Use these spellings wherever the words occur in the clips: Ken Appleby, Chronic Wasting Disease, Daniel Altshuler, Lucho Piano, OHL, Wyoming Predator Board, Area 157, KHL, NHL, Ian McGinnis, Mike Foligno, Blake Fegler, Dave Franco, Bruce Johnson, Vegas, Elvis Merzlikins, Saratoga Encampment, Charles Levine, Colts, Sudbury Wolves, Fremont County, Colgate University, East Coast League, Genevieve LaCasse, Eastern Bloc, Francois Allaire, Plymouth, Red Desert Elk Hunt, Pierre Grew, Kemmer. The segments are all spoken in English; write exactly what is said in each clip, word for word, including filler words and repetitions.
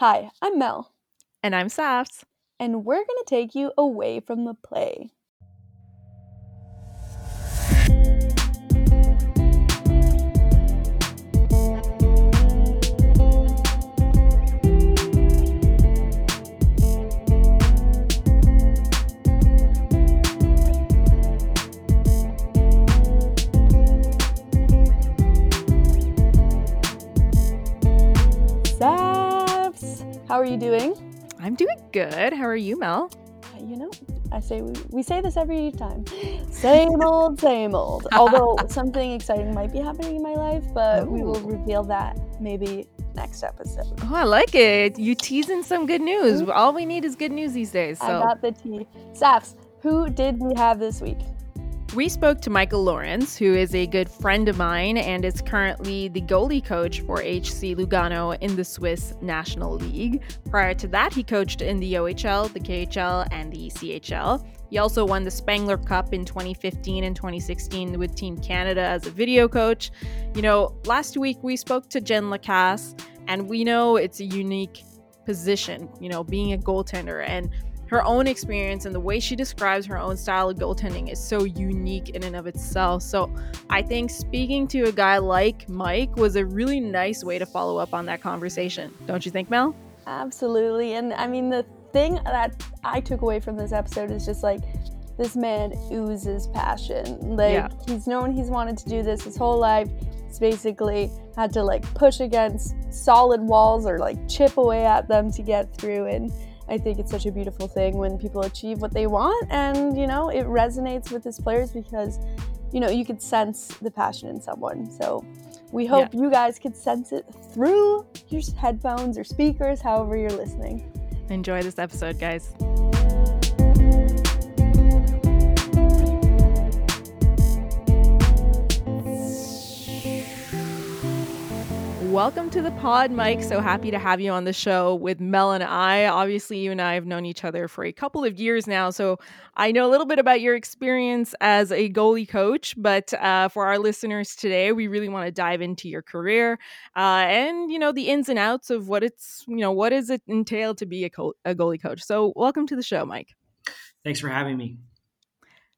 Hi, I'm Mel. And I'm Saps. And we're going to take you away from the play. How are you doing? I'm doing good. How are you, Mel? You know, I say we, we say this every time. Same old, same old. Although something exciting might be happening in my life, but Ooh. we will reveal that maybe next episode. Oh, I like it. You teasing some good news. Mm-hmm. All we need is good news these days. So. I got the tea. Saps, who did we have this week? We spoke to Michael Lawrence, who is a good friend of mine and is currently the goalie coach for H C Lugano in the Swiss National League. Prior to that, he coached in the O H L, the K H L, and the C H L. He also won the Spangler Cup in twenty fifteen and twenty sixteen with Team Canada as a video coach. You know, last week we spoke to Jen Lacasse, and we know it's a unique position, you know, being a goaltender, and her own experience and the way she describes her own style of goaltending is so unique in and of itself. So I think speaking to a guy like Mike was a really nice way to follow up on that conversation. Don't you think, Mel? Absolutely. And I mean, the thing that I took away from this episode is just like, this man oozes passion. Like, yeah. he's known he's wanted to do this his whole life. He's basically had to like push against solid walls or like chip away at them to get through. And I think it's such a beautiful thing when people achieve what they want, and, you know, it resonates with his players because, you know, you could sense the passion in someone. So we hope yeah. you guys could sense it through your headphones or speakers, however you're listening. Enjoy this episode, guys. Welcome to the pod, Mike. So happy to have you on the show with Mel and I. Obviously, you and I have known each other for a couple of years now, so I know a little bit about your experience as a goalie coach, but uh, for our listeners today, we really want to dive into your career uh, and, you know, the ins and outs of what it's, you know, what does it entail to be a, co- a goalie coach. So welcome to the show, Mike. Thanks for having me.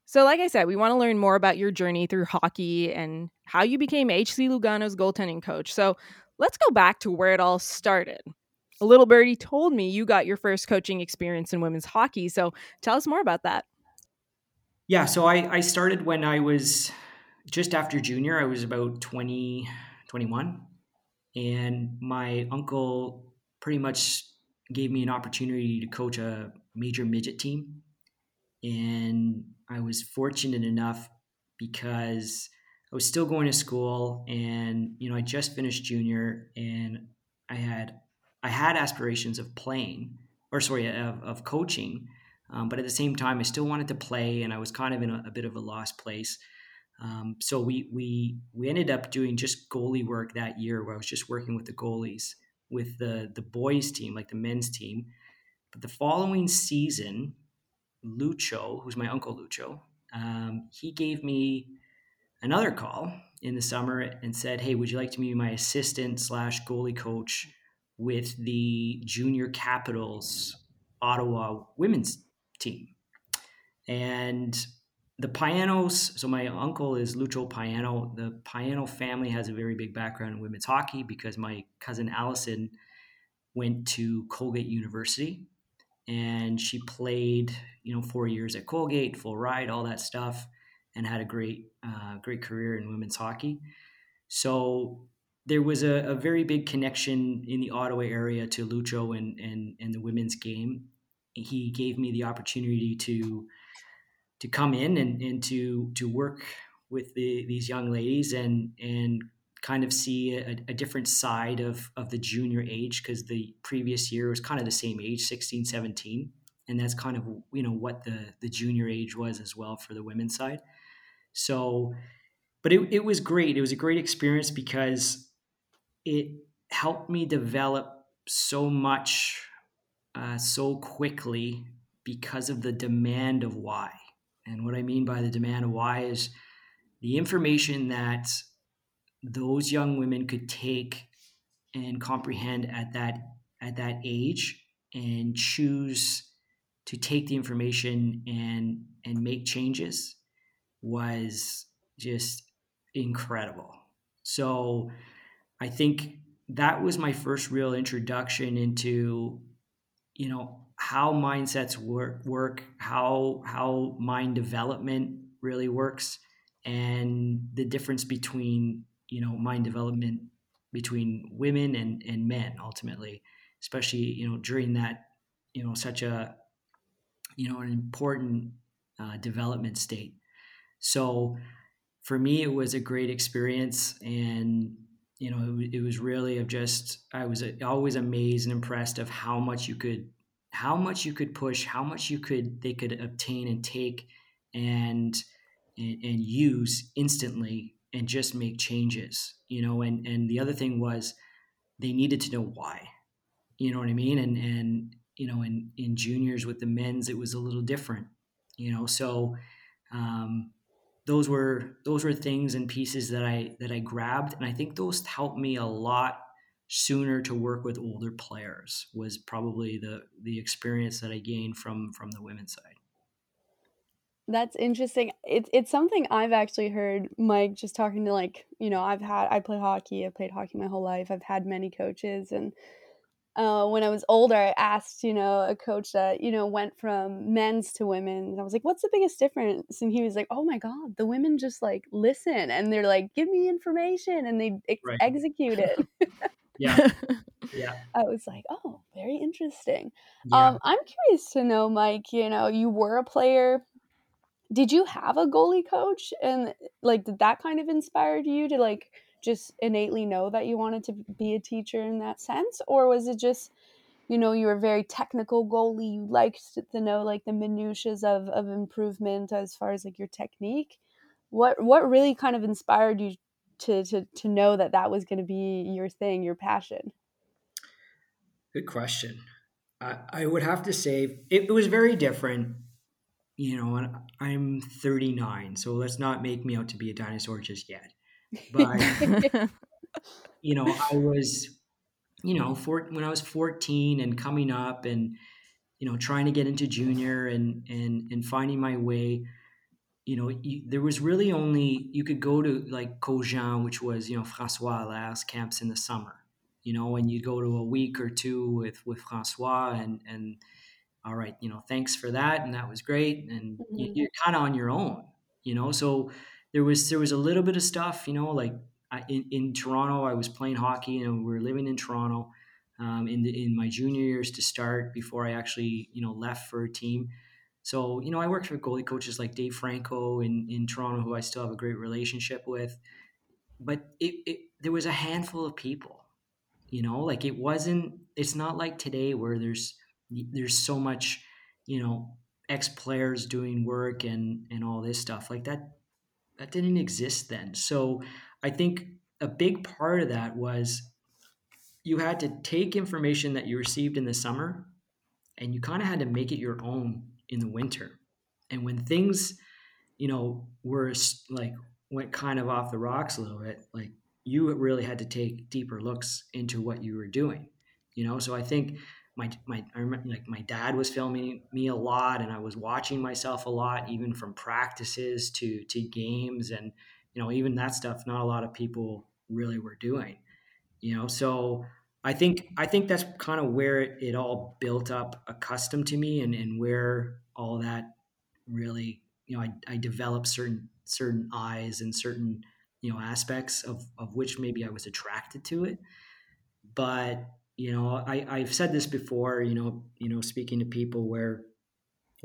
So like I said, we want to learn more about your journey through hockey and how you became H C Lugano's goaltending coach. So let's go back to where it all started. A little birdie told me you got your first coaching experience in women's hockey. So tell us more about that. Yeah, so I, I started when I was just after junior. I was about twenty, twenty-one. And my uncle pretty much gave me an opportunity to coach a major midget team. And I was fortunate enough because I was still going to school, and, you know, I just finished junior, and I had, I had aspirations of playing or sorry, of, of coaching. Um, but at the same time, I still wanted to play, and I was kind of in a, a bit of a lost place. Um, so we, we, we ended up doing just goalie work that year, where I was just working with the goalies with the, the boys team, like the men's team. But the following season, Lucho, who's my uncle Lucho, um, he gave me another call in the summer and said, "Hey, would you like to be my assistant slash goalie coach with the junior Capitals Ottawa women's team?" And the Pianos, so my uncle is Lucho Piano. The Piano family has a very big background in women's hockey because my cousin Allison went to Colgate University. And she played, you know, four years at Colgate, full ride, all that stuff, and had a great, uh, great career in women's hockey. So there was a, a very big connection in the Ottawa area to Lucho and, and and the women's game. He gave me the opportunity to to come in and, and to to work with the, these young ladies and and kind of see a, a different side of, of the junior age, because the previous year was kind of the same age, sixteen, seventeen. And that's kind of, you know, what the, the junior age was as well for the women's side. So, but it, it was great. It was a great experience because it helped me develop so much uh, so quickly because of the demand of why. And what I mean by the demand of why is the information that those young women could take and comprehend at that at that age and choose to take the information and and make changes was just incredible. So I think that was my first real introduction into, you know, how mindsets work, work how how mind development really works, and the difference between, you know, mind development between women and, and men ultimately, especially, you know, during that, you know, such a, you know, an important uh, development state. So for me, it was a great experience. And, you know, it, it was really of just, I was always amazed and impressed of how much you could, how much you could push, how much you could, they could obtain and take and, and, and use instantly and just make changes, you know? And, and the other thing was they needed to know why, you know what I mean? And, and, you know, in, in juniors with the men's, it was a little different, you know? So, um, those were, those were things and pieces that I, that I grabbed. And I think those helped me a lot sooner to work with older players, was probably the, the experience that I gained from, from the women's side. That's interesting. It's it's something I've actually heard, Mike, just talking to, like, you know, I've had, I play hockey, I've played hockey my whole life. I've had many coaches. And uh, when I was older, I asked, you know, a coach that, you know, went from men's to women's. I was like, what's the biggest difference? And he was like, oh my God, the women just like listen. And they're like, give me information. And they ex- right. execute it. Yeah. Yeah. I was like, oh, very interesting. Yeah. Um, I'm curious to know, Mike, you know, you were a player. Did you have a goalie coach, and like, did that kind of inspire you to like just innately know that you wanted to be a teacher in that sense? Or was it just, you know, you were a very technical goalie, you liked to know like the minutiae of, of improvement as far as like your technique? What, what really kind of inspired you to, to, to know that that was going to be your thing, your passion? Good question. I, I would have to say it, it was very different. You know, and I'm thirty-nine, so let's not make me out to be a dinosaur just yet. But, you know, I was, you know, for, when I was fourteen and coming up and, you know, trying to get into junior and, and, and finding my way, you know, you, there was really only, you could go to like Cogent, which was, you know, Francois Allaire camps in the summer, you know, and you'd go to a week or two with, with Francois and, and, all right, you know, thanks for that. And that was great. And mm-hmm. you, you're kind of on your own, you know? So there was, there was a little bit of stuff, you know, like I, in, in Toronto, I was playing hockey and we were living in Toronto um, in the, in my junior years to start before I actually, you know, left for a team. So, you know, I worked with goalie coaches like Dave Franco in, in Toronto, who I still have a great relationship with, but it, it there was a handful of people, you know, like it wasn't, it's not like today where there's, there's so much, you know, ex players doing work and, and all this stuff like that, that didn't exist then. So I think a big part of that was you had to take information that you received in the summer and you kind of had to make it your own in the winter. And when things, you know, were like, went kind of off the rocks a little bit, like you really had to take deeper looks into what you were doing, you know? So I think, My my I remember, like my dad was filming me a lot, and I was watching myself a lot, even from practices to to games, and you know even that stuff. Not a lot of people really were doing, you know. So I think I think that's kind of where it, it all built up, accustomed to me, and and where all that really, you know, I I developed certain certain eyes and certain, you know, aspects of of which maybe I was attracted to it, but. You know, I, I've said this before, you know, you know, speaking to people where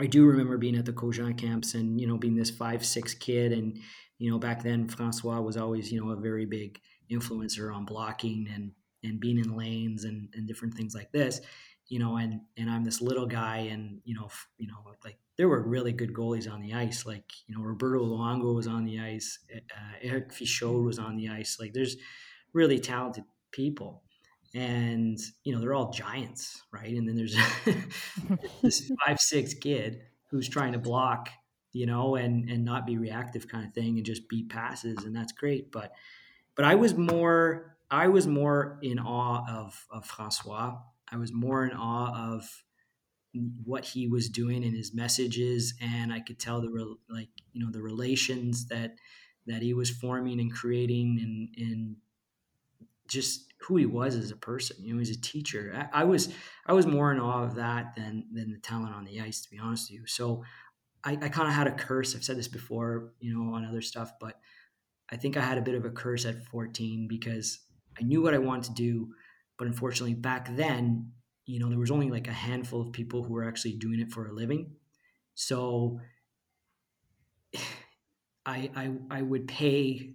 I do remember being at the Cogent camps and, you know, being this five, six kid. And, you know, back then, Francois was always, you know, a very big influencer on blocking and, and being in lanes and, and different things like this, you know, and, and I'm this little guy and, you know, you know, like there were really good goalies on the ice. Like, you know, Roberto Luongo was on the ice. Uh, Eric Fichaud was on the ice. Like there's really talented people. And, you know, they're all giants, right? And then there's this five, six kid who's trying to block, you know, and, and not be reactive kind of thing and just beat passes. And that's great. But, but I was more, I was more in awe of, of Francois I was more in awe of what he was doing and his messages, and I could tell the re- like you know the relations that that he was forming and creating, and and just who he was as a person. You know, he's a teacher. I, I was I was more in awe of that than than the talent on the ice, to be honest with you. So I, I kind of had a curse. I've said this before, you know, on other stuff, but I think I had a bit of a curse at fourteen because I knew what I wanted to do, but unfortunately back then, you know, there was only like a handful of people who were actually doing it for a living. So I I, I would pay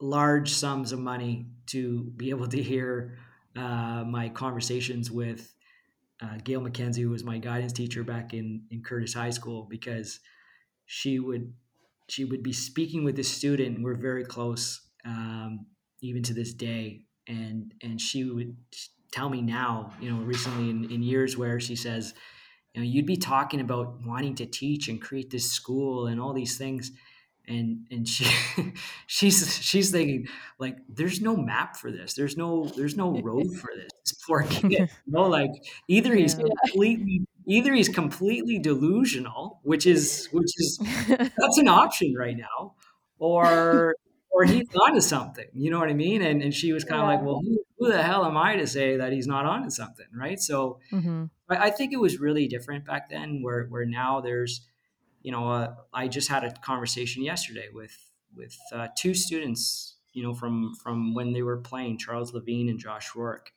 large sums of money to be able to hear uh, my conversations with uh, Gail McKenzie, who was my guidance teacher back in, in Curtis High School, because she would she would be speaking with this student. And we're very close, um, even to this day, and and she would tell me now, you know, recently in, in years where she says, you know, you'd be talking about wanting to teach and create this school and all these things. And, and she, she's, she's thinking like, there's no map for this. There's no, there's no road for this. It's poor kid. You know, like either he's yeah. completely, either he's completely delusional, which is, which is, that's an option right now, or, or he's onto something, you know what I mean? And and she was kind of yeah. like, well, who, who the hell am I to say that he's not onto something, right? So mm-hmm. I, I think it was really different back then, where where now there's, you know, uh, I just had a conversation yesterday with with uh, two students, you know, from from when they were playing, Charles Levine and Josh Rourke.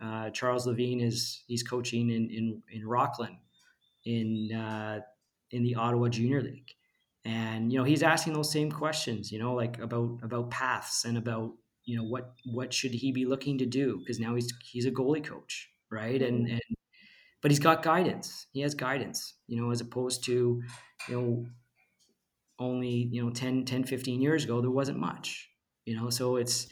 Uh, Charles Levine is he's coaching in in, in Rockland, in uh, in the Ottawa Junior League. And, you know, he's asking those same questions, you know, like about, about paths and about, you know, what, what should he be looking to do? Because now he's, he's a goalie coach. Right. And, and, but he's got guidance. He has guidance, you know, as opposed to, you know, only, you know, ten, fifteen years ago, there wasn't much, you know, so it's,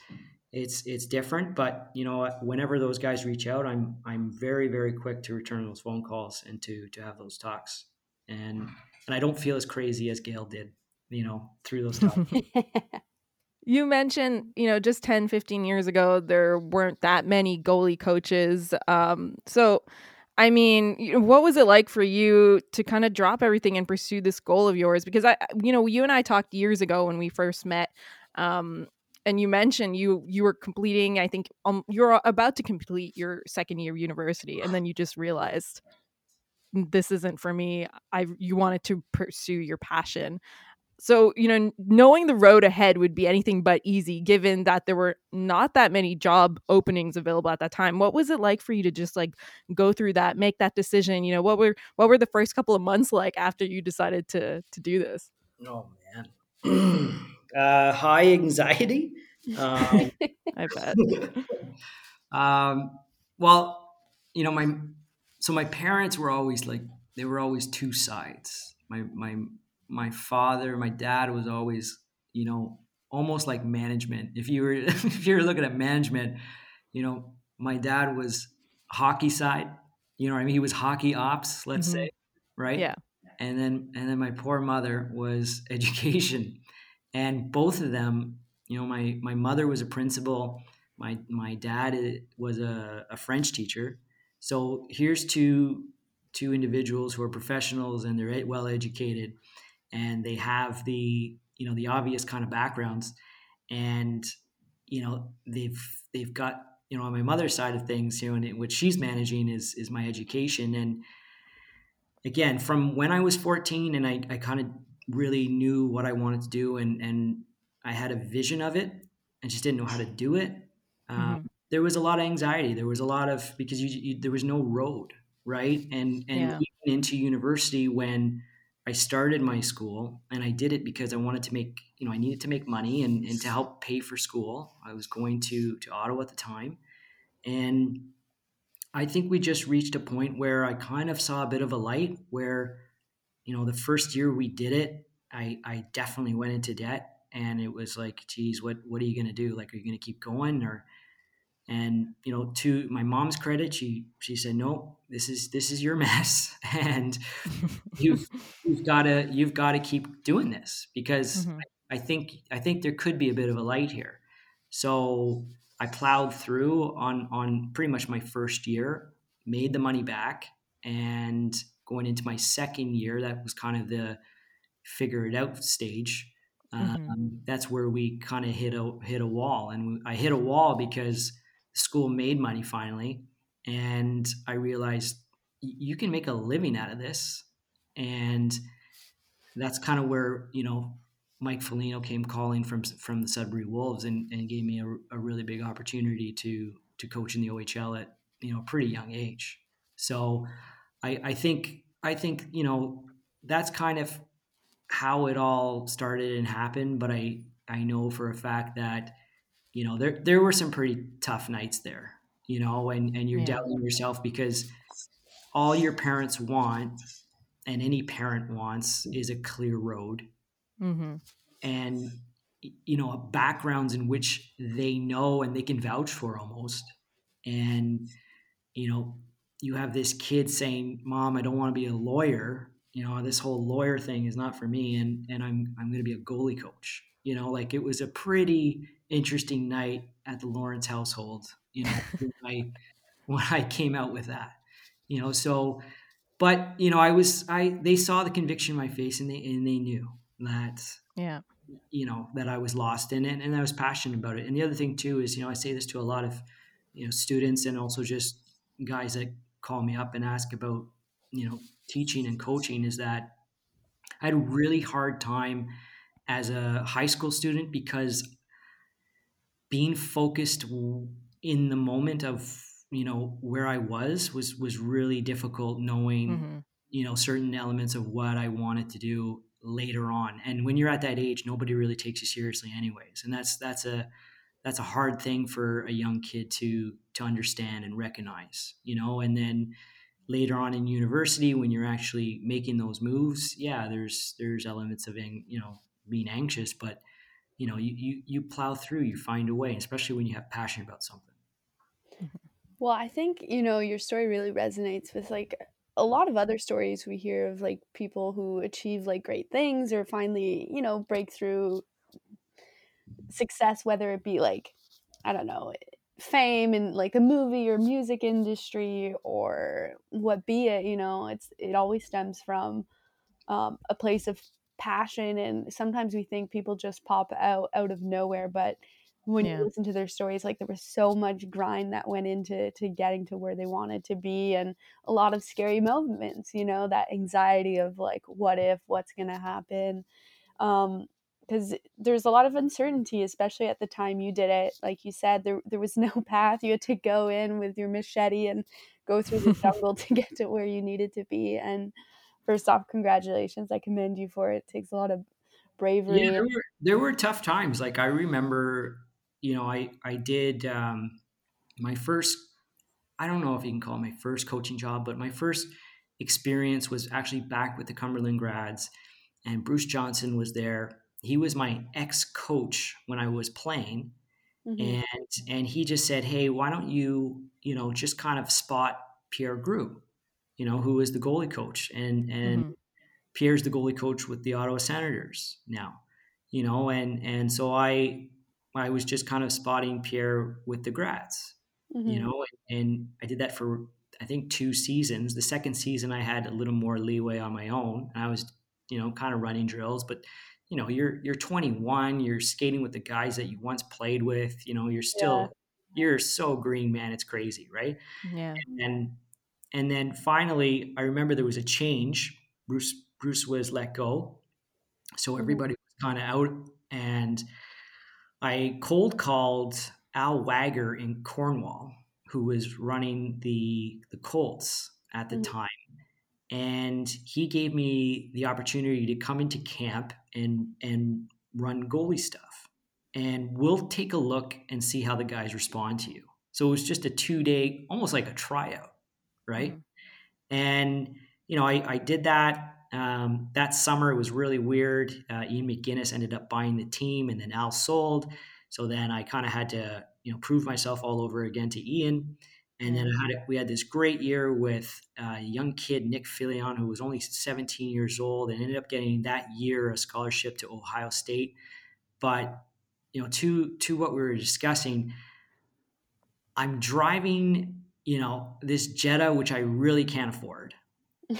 it's, it's different, but you know, whenever those guys reach out, I'm, I'm very, very quick to return those phone calls and to, to have those talks. And, And I don't feel as crazy as Gail did, you know, through those times. You mentioned, you know, just ten, fifteen years ago, there weren't that many goalie coaches. Um, so, I mean, what was it like for you to kind of drop everything and pursue this goal of yours? Because, I, you know, you and I talked years ago when we first met, um, and you mentioned you you were completing, I think, um, you're about to complete your second year of university, and then you just realized, this isn't for me. I you wanted to pursue your passion. So, you know, knowing the road ahead would be anything but easy, given that there were not that many job openings available at that time. What was it like for you to just like go through that, make that decision? You know, what were what were the first couple of months like after you decided to to do this? Oh man, uh, high anxiety. Um, I bet. um, well, you know, my. So my parents were always like, they were always two sides. My, my, my father, my dad was always, you know, almost like management. If you were, if you were looking at management, you know, my dad was hockey side, you know what I mean? He was hockey ops, let's mm-hmm. say. Right. Yeah. And then, and then my poor mother was education, and both of them, you know, my, my mother was a principal. My, my dad was a, a French teacher. So here's two two individuals who are professionals and they're well educated, and they have the you know the obvious kind of backgrounds, and you know they've they've got you know on my mother's side of things, you know, and it, what she's managing is is my education. And again, from when I was fourteen, and I I kind of really knew what I wanted to do, and and I had a vision of it, and just didn't know how to do it. Um, mm-hmm. There was a lot of anxiety. There was a lot of, because you, you, there was no road, right? And and yeah. even into university, when I started my school, and I did it because I wanted to make, you know, I needed to make money and, and to help pay for school. I was going to, to Ottawa at the time. And I think we just reached a point where I kind of saw a bit of a light where, you know, the first year we did it, I, I definitely went into debt, and it was like, geez, what, what are you going to do? Like, are you going to keep going? Or, and, you know, to my mom's credit, she, she said, no, this is, this is your mess. And you've, you've gotta, you've gotta keep doing this, because mm-hmm. I, I think, I think there could be a bit of a light here. So I plowed through on, on pretty much my first year, made the money back. And going into my second year, that was kind of the figure it out stage. Mm-hmm. Um, that's where we kind of hit a hit a wall. And I hit a wall because the school made money finally. And I realized you can make a living out of this. And that's kind of where, you know, Mike Foligno came calling from from the Sudbury Wolves and, and gave me a, a really big opportunity to to coach in the O H L at, you know, a pretty young age. So I, I think I think, you know, that's kind of how it all started and happened. But I, I know for a fact that, you know, there there were some pretty tough nights there, you know, and, and you're yeah. doubting yourself because all your parents want and any parent wants is a clear road. Mm-hmm. And, you know, backgrounds in which they know and they can vouch for almost. And, you know, you have this kid saying, Mom, I don't want to be a lawyer. You know, this whole lawyer thing is not for me. And, and I'm, I'm going to be a goalie coach, you know, like it was a pretty interesting night at the Lawrence household, you know, when I, when I came out with that, you know, so, but, you know, I was, I, they saw the conviction in my face and they, and they knew that, yeah, you know, that I was lost in it and I was passionate about it. And the other thing too, is, you know, I say this to a lot of, you know, students and also just guys that call me up and ask about, you know, teaching and coaching, is that I had a really hard time as a high school student because being focused in the moment of, you know, where I was, was, was really difficult knowing, mm-hmm. you know, certain elements of what I wanted to do later on. And when you're at that age, nobody really takes you seriously anyways. And that's, that's a, that's a hard thing for a young kid to, to understand and recognize, you know, and then later on in university, when you're actually making those moves, yeah, there's, there's elements of, you know, being anxious, but you know, you, you, you plow through, you find a way, especially when you have passion about something. Well, I think, you know, your story really resonates with like a lot of other stories we hear of like people who achieve like great things or finally, you know, break through success, whether it be like, I don't know, fame in like the movie or music industry or what be it, you know, it's, it always stems from um, a place of passion. And sometimes we think people just pop out, out of nowhere. But when yeah. you listen to their stories, like there was so much grind that went into to getting to where they wanted to be and a lot of scary moments, you know, that anxiety of like, what if, what's going to happen? Um, because there's a lot of uncertainty, especially at the time you did it. Like you said, there there was no path. You had to go in with your machete and go through the jungle to get to where you needed to be. And first off, congratulations. I commend you for it. It takes a lot of bravery. Yeah, there were, there were tough times. Like I remember, you know, I, I did um, my first, I don't know if you can call it my first coaching job, but my first experience was actually back with the Cumberland Grads. And Bruce Johnson was there. He was my ex-coach when I was playing, mm-hmm. and and he just said, "Hey, why don't you, you know, just kind of spot Pierre Grew, you know, who is the goalie coach, and and mm-hmm. Pierre's the goalie coach with the Ottawa Senators now, you know, and and so I I was just kind of spotting Pierre with the Grads, mm-hmm. you know, and, and I did that for I think two seasons. The second season I had a little more leeway on my own, and I was, you know, kind of running drills, but you know, you're, you're twenty-one, you're skating with the guys that you once played with, you know, you're still, yeah. you're so green, man. It's crazy. Right. Yeah. And, and, and then finally I remember there was a change. Bruce, Bruce was let go. So everybody was kind of out, and I cold called Al Wagger in Cornwall, who was running the, the Colts at the mm-hmm. time. And he gave me the opportunity to come into camp and and run goalie stuff. And we'll take a look and see how the guys respond to you. So it was just a two-day, almost like a tryout, right? Mm-hmm. And, you know, I, I did that. Um, that summer, it was really weird. Uh, Ian McGinnis ended up buying the team, and then Al sold. So then I kind of had to, you know, prove myself all over again to Ian. And then I had, we had this great year with a young kid, Nick Filion, who was only seventeen years old and ended up getting that year a scholarship to Ohio State. But, you know, to to what we were discussing, I'm driving you know, this Jetta, which I really can't afford.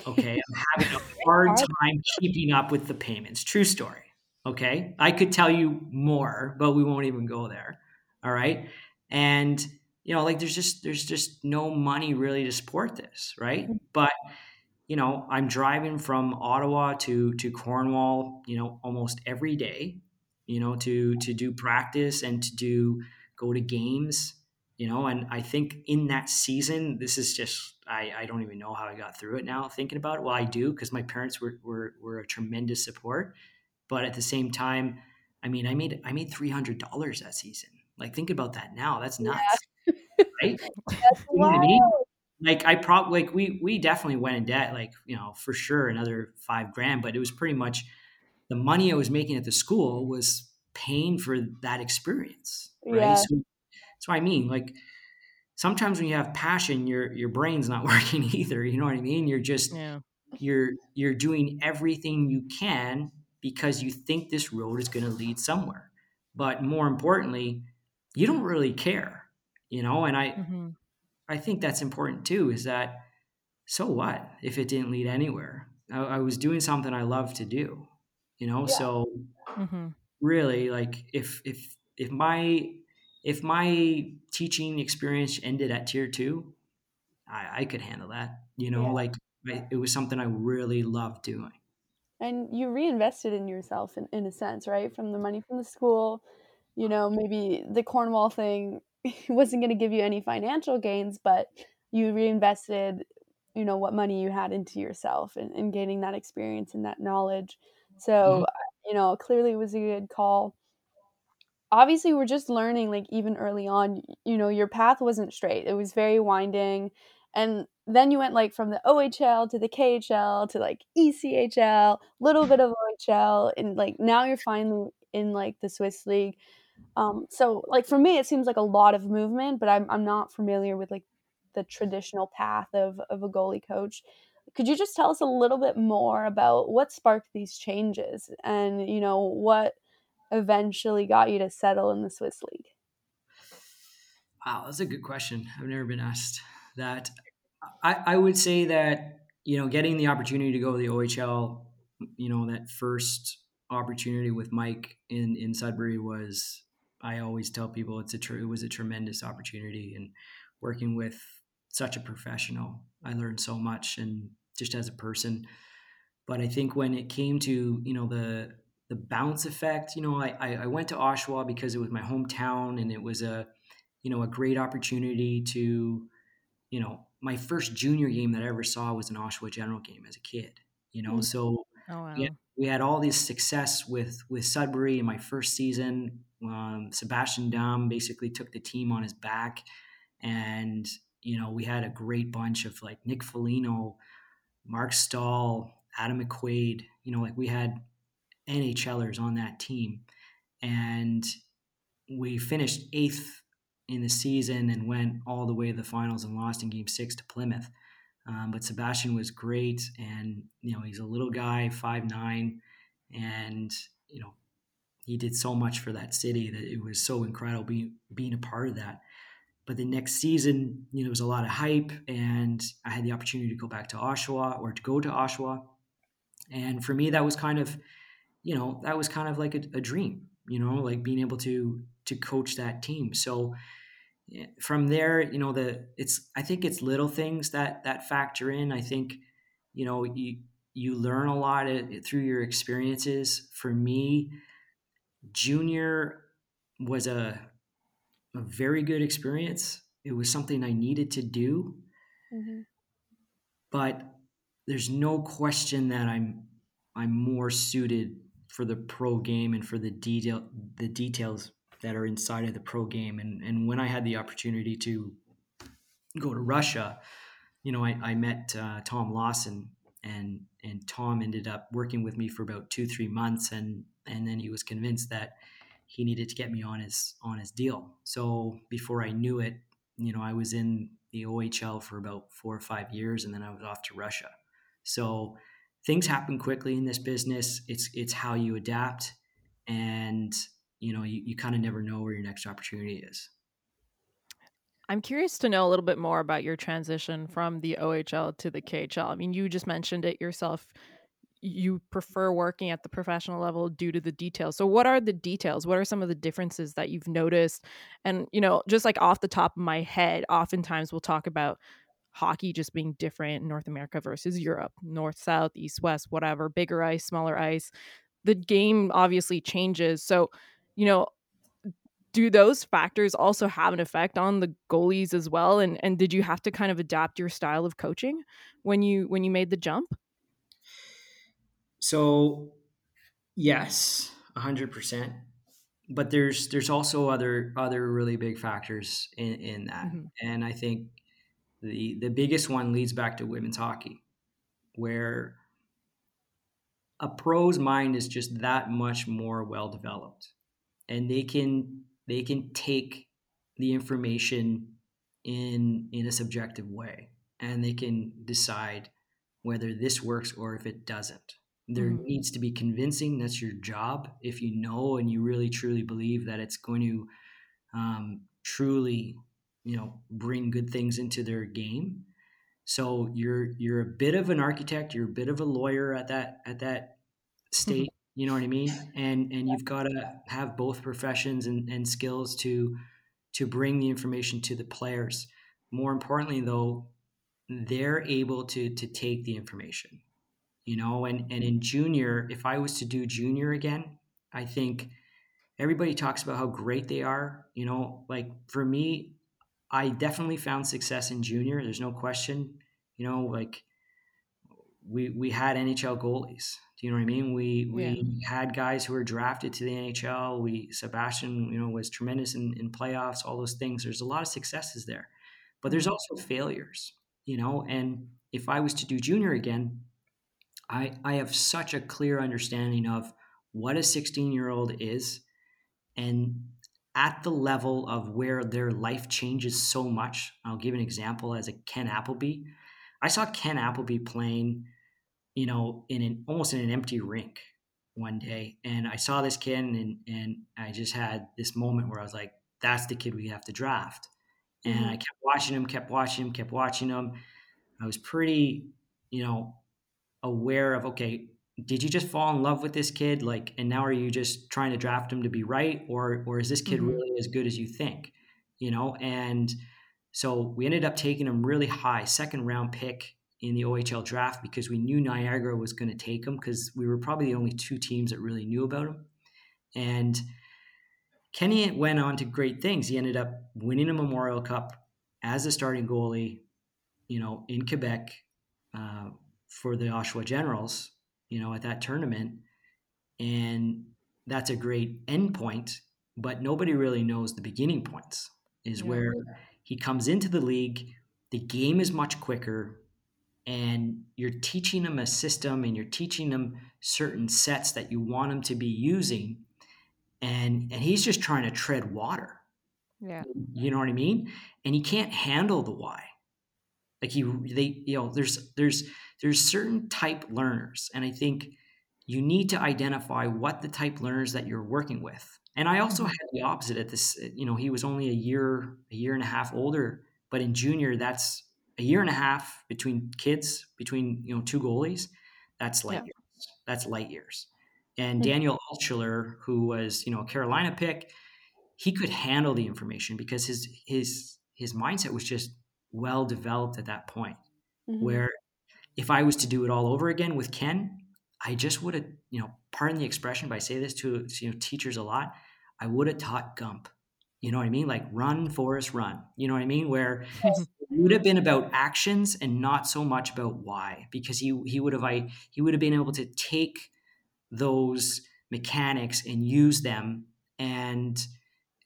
Okay. I'm having a hard time keeping up with the payments. True story. Okay. I could tell you more, but we won't even go there. All right. And, you know, like there's just, there's just no money really to support this. Right. But, you know, I'm driving from Ottawa to, to Cornwall, you know, almost every day, you know, to, to do practice and to do, go to games, you know, and I think in that season, this is just, I, I don't even know how I got through it now thinking about it. Well, I do, because my parents were, were, were a tremendous support, but at the same time, I mean, I made, I made three hundred dollars that season. Like, think about that now. That's nuts. Yeah. Right. That's you know what I mean? Like I probably, like we, we definitely went in debt, like, you know, for sure another five grand, but it was pretty much the money I was making at the school was paying for that experience. Right. Yeah. So that's what I mean. Like sometimes when you have passion, your, your brain's not working either. You know what I mean? You're just, yeah. you're, you're doing everything you can because you think this road is going to lead somewhere, but more importantly, you don't really care, you know? And I, mm-hmm. I think that's important too, is that, so what if it didn't lead anywhere? I, I was doing something I love to do, you know? Yeah. So mm-hmm. really like if, if, if my, if my teaching experience ended at tier two, I, I could handle that, you know, yeah. like I, it was something I really loved doing. And you reinvested in yourself in, in a sense, right? From the money from the school, you know, maybe the Cornwall thing wasn't going to give you any financial gains, but you reinvested, you know, what money you had into yourself and, and gaining that experience and that knowledge. So, mm-hmm. you know, clearly it was a good call. Obviously we're just learning, like even early on, you know, your path wasn't straight. It was very winding. And then you went like from the O H L to the K H L to like E C H L, little bit of O H L. And like now you're finally in like the Swiss League. Um, so like for me, it seems like a lot of movement, but I'm I'm not familiar with like the traditional path of, of a goalie coach. Could you just tell us a little bit more about what sparked these changes and, you know, what eventually got you to settle in the Swiss League? Wow, that's a good question. I've never been asked that. I, I would say that, you know, getting the opportunity to go to the O H L, you know, that first opportunity with Mike in, in Sudbury was, I always tell people it's a tr- it was a tremendous opportunity, and working with such a professional, I learned so much and just as a person. But I think when it came to, you know, the the bounce effect, you know, I, I went to Oshawa because it was my hometown and it was a, you know, a great opportunity to, you know, my first junior game that I ever saw was an Oshawa General game as a kid, you know? Mm-hmm. So oh, wow. yeah, we had all this success with, with Sudbury in my first season. Um, Sebastian Damm basically took the team on his back, and, you know, we had a great bunch of like Nick Filion, Mark Stahl, Adam McQuaid, you know, like we had N H Lers on that team, and we finished eighth in the season and went all the way to the finals and lost in game six to Plymouth. Um, but Sebastian was great. And, you know, he's a little guy, five nine, and, you know, he did so much for that city that it was so incredible being, being a part of that. But the next season, you know, there was a lot of hype, and I had the opportunity to go back to Oshawa or to go to Oshawa. And for me, that was kind of, you know, that was kind of like a, a dream, you know, like being able to, to coach that team. So from there, you know, the, it's, I think it's little things that, that factor in. I think, you know, you, you learn a lot of, through your experiences. For me, junior was a, a very good experience. It was something I needed to do, mm-hmm. but there's no question that I'm, I'm more suited for the pro game and for the detail, the details that are inside of the pro game. And and when I had the opportunity to go to Russia, you know, I, I met uh, Tom Lawson, and and Tom ended up working with me for about two, three months. And, and then he was convinced that he needed to get me on his, on his deal. So before I knew it, you know, I was in the O H L for about four or five years, and then I was off to Russia. So things happen quickly in this business. It's it's how you adapt, and you know you, you kind of never know where your next opportunity is. I'm curious to know a little bit more about your transition from the O H L to the K H L. I mean, you just mentioned it yourself. You prefer working at the professional level due to the details. So what are the details? What are some of the differences that you've noticed? And, you know, just like off the top of my head, oftentimes we'll talk about hockey just being different in North America versus Europe, north, south, east, west, whatever, bigger ice, smaller ice. The game obviously changes. So, you know, do those factors also have an effect on the goalies as well? And and did you have to kind of adapt your style of coaching when you when you made the jump? So, yes, one hundred percent. But there's there's also other other really big factors in, in that. Mm-hmm. And I think the the biggest one leads back to women's hockey, where a pro's mind is just that much more well developed, and they can they can take the information in in a subjective way, and they can decide whether this works or if it doesn't. There mm-hmm. needs to be convincing. That's your job. If you know and you really truly believe that it's going to um, truly, you know, bring good things into their game. So you're you're a bit of an architect. You're a bit of a lawyer at that at that state. Mm-hmm. You know what I mean? And and you've got to have both professions and, and skills to to bring the information to the players. More importantly, though, they're able to to take the information. You know, and, and in junior, if I was to do junior again, I think everybody talks about how great they are. You know, like for me, I definitely found success in junior. There's no question. You know, like we we had N H L goalies. Do you know what I mean? We we yeah. had guys who were drafted to the N H L. We Sebastian, you know, was tremendous in, in playoffs, all those things. There's a lot of successes there. But there's also failures, you know, and if I was to do junior again, I, I have such a clear understanding of what a sixteen-year-old is, and at the level of where their life changes so much. I'll give an example as a Ken Appleby. I saw Ken Appleby playing, you know, in an almost in an empty rink one day, and I saw this kid, and and I just had this moment where I was like, "That's the kid we have to draft." And mm-hmm. I kept watching him, kept watching him, kept watching him. I was pretty, you know, aware of, okay, did you just fall in love with this kid? Like, and now are you just trying to draft him to be right? Or, or is this kid mm-hmm. really as good as you think, you know? And so we ended up taking him really high, second round pick in the O H L draft, because we knew Niagara was going to take him, because we were probably the only two teams that really knew about him. And Kenny went on to great things. He ended up winning a Memorial Cup as a starting goalie, you know, in Quebec, uh, for the Oshawa Generals, you know, at that tournament. And that's a great end point, but nobody really knows the beginning points is yeah. where he comes into the league. The game is much quicker, and you're teaching him a system, and you're teaching him certain sets that you want him to be using. And, and he's just trying to tread water. Yeah. You know what I mean? And he can't handle the why. Like he, they, you know, there's, there's, there's certain type learners. And I think you need to identify what the type learners that you're working with. And I also had the opposite at this, you know, he was only a year, a year and a half older, but in junior, that's a year and a half between kids, between, you know, two goalies. That's light yeah. years. That's light years. And Daniel Altshuler, who was, you know, a Carolina pick, he could handle the information because his, his, his mindset was just well developed at that point, mm-hmm. where if I was to do it all over again with Ken, I just would have, you know, pardon the expression, but I say this to, you know, teachers a lot, I would have taught Gump, you know what I mean? Like run, Forrest, run, you know what I mean? Where yes. it would have been about actions and not so much about why, because he, he would have, I, he would have been able to take those mechanics and use them, and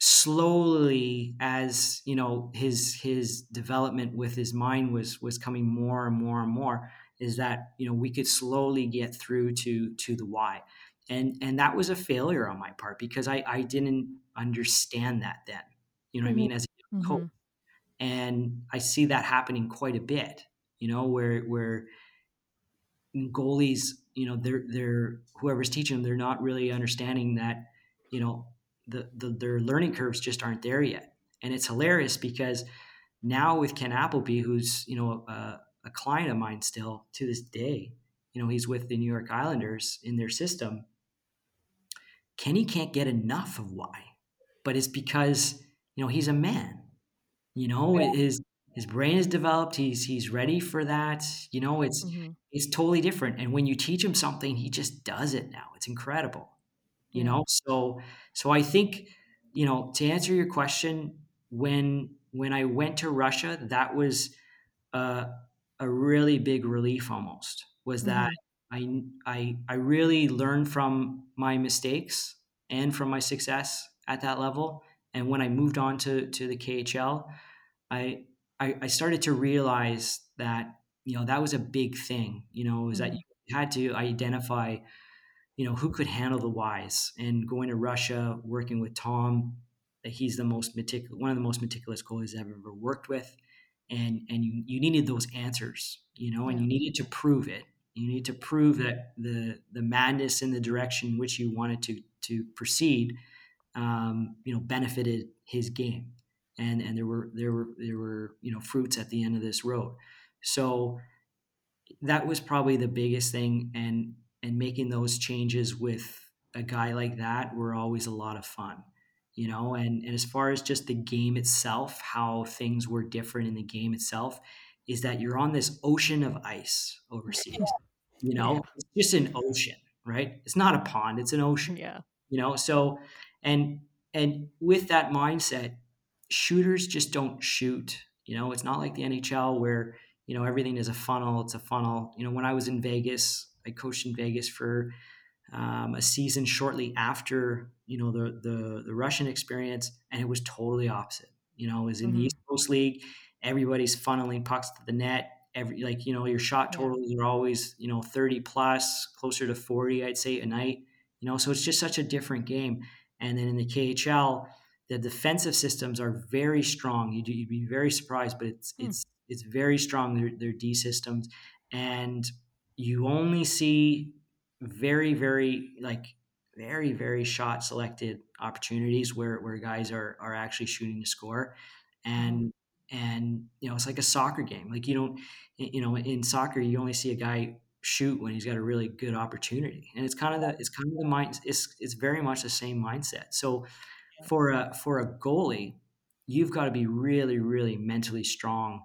slowly, as you know, his his development with his mind was was coming more and more and more, is that, you know, we could slowly get through to to the why. And and that was a failure on my part, because I I didn't understand that then, you know what mm-hmm. I mean, as a coach. Mm-hmm. And I see that happening quite a bit, you know, where where goalies, you know, they're they're whoever's teaching them, they're not really understanding that, you know, The, the their learning curves just aren't there yet. And it's hilarious because now with Ken Appleby, who's, you know, a, a client of mine still to this day, you know, he's with the New York Islanders in their system. Kenny can't get enough of why, but it's because, you know, he's a man, you know, yeah. his, his brain is developed. He's, he's ready for that. You know, it's, mm-hmm. it's totally different. And when you teach him something, he just does it now. It's incredible, you know? So, so I think, you know, to answer your question, when, when I went to Russia, that was uh, a really big relief almost, was that mm-hmm. I, I, I really learned from my mistakes and from my success at that level. And when I moved on to, to the K H L, I, I, I started to realize that, you know, that was a big thing, you know, was mm-hmm. that you had to identify, you know, who could handle the whys, and going to Russia, working with Tom, that he's the most meticulous, one of the most meticulous goalies I've ever worked with. And, and you, you needed those answers, you know, and you needed to prove it. You need to prove that the, the madness in the direction in which you wanted to, to proceed, um, you know, benefited his game. And, and there were, there were, there were, you know, fruits at the end of this road. So that was probably the biggest thing. And, and making those changes with a guy like that were always a lot of fun. You know, and, and as far as just the game itself, how things were different in the game itself, is that you're on this ocean of ice overseas. Yeah. You know, yeah. It's just an ocean, right? It's not a pond, it's an ocean. Yeah. You know, so and and with that mindset, shooters just don't shoot. You know, it's not like the N H L where, you know, everything is a funnel, it's a funnel. You know, when I was in Vegas, I coached in Vegas for Um, a season shortly after, you know, the, the, the Russian experience, and it was totally opposite. You know, it was in mm-hmm. the East Coast League, everybody's funneling pucks to the net. Every, like, you know, your shot totals yeah. are always, you know, thirty plus, closer to forty, I'd say, a night, you know, so it's just such a different game. And then in the K H L, the defensive systems are very strong. You do, you'd be very surprised, but it's, mm. it's, it's very strong. Their, their D systems. And you only see very, very, like very, very shot selected opportunities where, where guys are, are actually shooting to score. And, and, you know, it's like a soccer game. Like you don't, you know, in soccer, you only see a guy shoot when he's got a really good opportunity. And it's kind of the, it's kind of the mind, it's, it's very much the same mindset. So for a, for a goalie, you've got to be really, really mentally strong,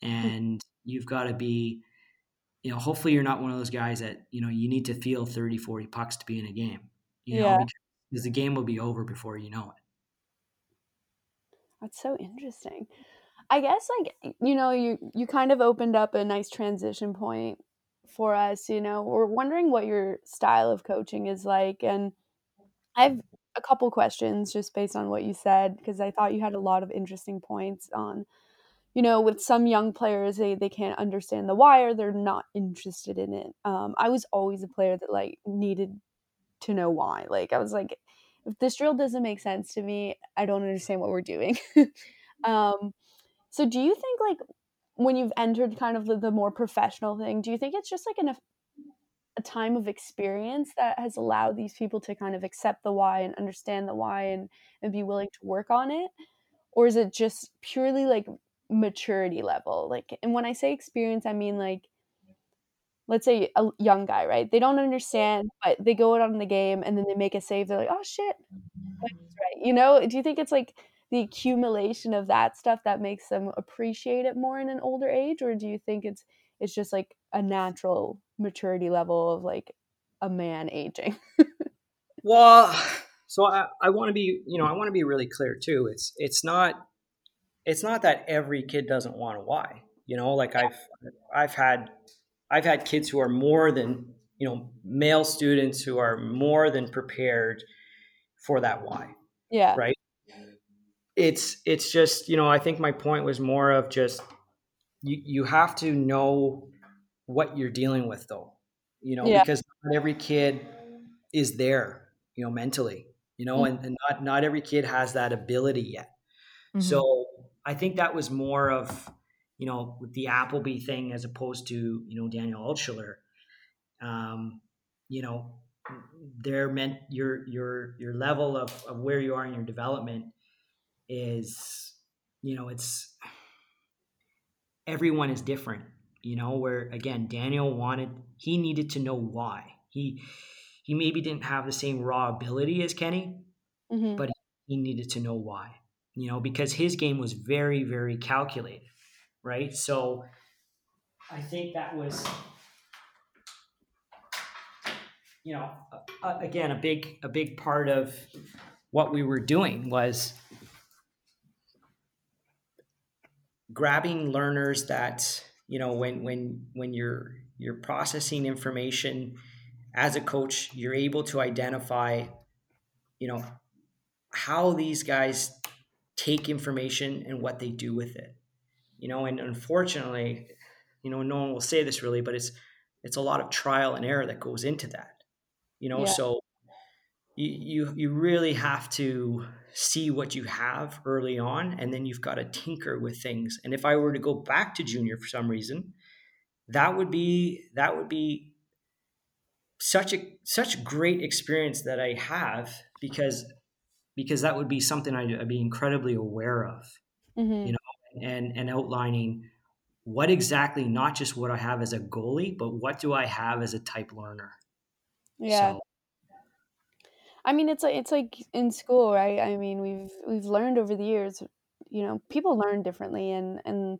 and you've got to be, you know, hopefully you're not one of those guys that, you know, you need to feel thirty, forty pucks to be in a game, you yeah. know, because the game will be over before you know it. That's so interesting. I guess, like, you know, you, you kind of opened up a nice transition point for us. You know, we're wondering what your style of coaching is like. And I have a couple questions just based on what you said, because I thought you had a lot of interesting points on, you know, with some young players, they, they can't understand the why, or they're not interested in it. Um, I was always a player that, like, needed to know why. Like, I was like, if this drill doesn't make sense to me, I don't understand what we're doing. um, so do you think, like, when you've entered kind of the, the more professional thing, do you think it's just like an, a time of experience that has allowed these people to kind of accept the why and understand the why and, and be willing to work on it? Or is it just purely, like, maturity level? Like, and when I say experience, I mean, like, let's say a young guy, right? They don't understand, but they go out on the game and then they make a save. They're like, oh shit, that's right. You know, do you think it's like the accumulation of that stuff that makes them appreciate it more in an older age? Or do you think it's, it's just like a natural maturity level of like a man aging? Well, so I, I want to be, you know, I want to be really clear too. It's, it's not, It's not that every kid doesn't want a why, you know, like I've, I've had, I've had kids who are more than, you know, male students who are more than prepared for that why. Yeah. Right. It's, it's just, you know, I think my point was more of just, you, you have to know what you're dealing with though, you know, yeah. because not every kid is there, you know, mentally, you know, mm-hmm. and, and not, not every kid has that ability yet. Mm-hmm. So I think that was more of, you know, the Appleby thing as opposed to, you know, Daniel Altshuler. Um, you know, they're meant your your your level of, of where you are in your development is, you know, it's everyone is different, you know, where again, Daniel wanted, he needed to know why. He, he maybe didn't have the same raw ability as Kenny, mm-hmm. but he needed to know why, you know, because his game was very, very calculated. Right. So I think that was, you know, uh, again, a big, a big part of what we were doing was grabbing learners that, you know, when, when, when you're, you're processing information as a coach, you're able to identify, you know, how these guys take information and what they do with it, you know, and unfortunately, you know, no one will say this really, but it's, it's a lot of trial and error that goes into that, you know, yeah. so you, you, you really have to see what you have early on, and then you've got to tinker with things. And if I were to go back to junior for some reason, that would be, that would be such a, such great experience that I have, because, because that would be something I'd, I'd be incredibly aware of, mm-hmm. you know, and, and outlining what exactly, not just what I have as a goalie, but what do I have as a type learner? Yeah. So, I mean, it's like, it's like in school, right? I mean, we've, we've learned over the years, you know, people learn differently, and, and,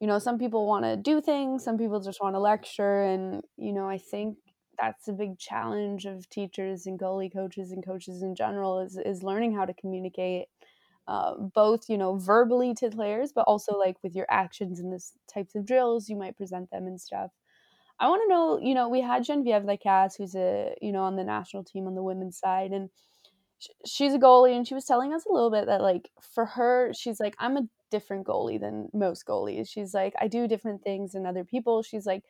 you know, some people want to do things, some people just want to lecture. And, you know, I think that's a big challenge of teachers and goalie coaches and coaches in general is, is learning how to communicate, uh, both, you know, verbally to players, but also like with your actions and this types of drills you might present them and stuff. I want to know, you know, we had Genevieve Lacasse, who's a, you know, on the national team on the women's side, and sh- she's a goalie, and she was telling us a little bit that, like, for her, she's like, I'm a different goalie than most goalies. She's like, I do different things than other people. She's like,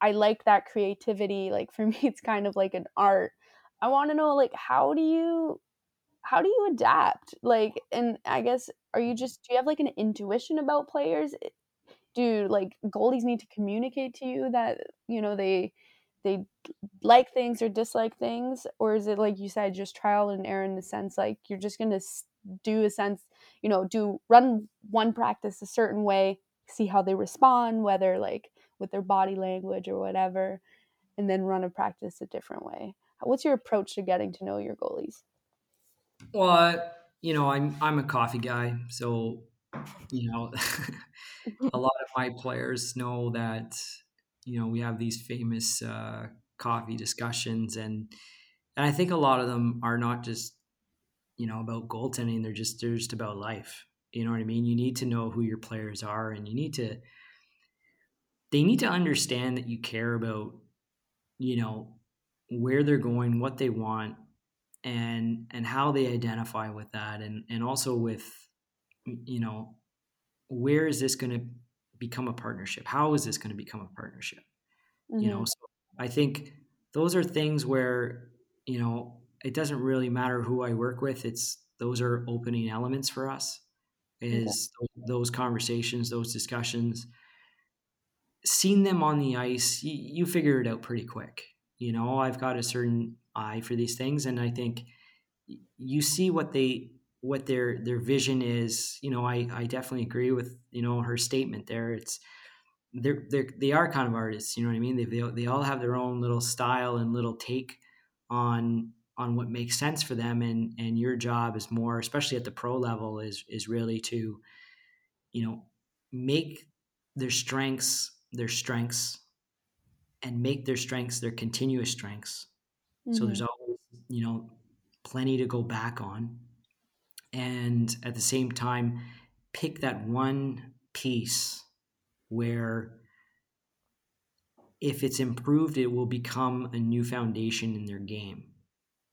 I like that creativity. Like, for me, it's kind of like an art. I want to know, like, how do you, how do you adapt? Like, and I guess, are you just, do you have like an intuition about players? Do like goalies need to communicate to you that, you know, they they like things or dislike things? Or is it, like you said, just trial and error in the sense like you're just going to do a sense, you know, do run one practice a certain way, see how they respond, whether like with their body language or whatever, and then run a practice a different way? What's your approach to getting to know your goalies? Well, you know, I'm I'm a coffee guy, so you know, a lot of my players know that, you know, we have these famous uh, coffee discussions, and and I think a lot of them are not just, you know, about goaltending. They're just, they're just about life. You know what I mean? You need to know who your players are, and you need to, they need to understand that you care about, you know, where they're going, what they want, and and how they identify with that, and and also with, you know, where is this going to become a partnership? How is this going to become a partnership? Mm-hmm. You know, so I think those are things where, you know, it doesn't really matter who I work with. It's, those are opening elements for us, is okay. those conversations, those discussions, seeing them on the ice, you, you figure it out pretty quick. You know, I've got a certain eye for these things, and I think you see what they, what their, their vision is. You know, I, I definitely agree with, you know, her statement there. It's, they're, they're, they are kind of artists, you know what I mean? They, they, they all have their own little style and little take on, on what makes sense for them. And, and your job is more, especially at the pro level, is, is really to, you know, make their strengths, their strengths, and make their strengths, their continuous strengths. Mm-hmm. So there's always, you know, plenty to go back on. And at the same time, pick that one piece where if it's improved, it will become a new foundation in their game.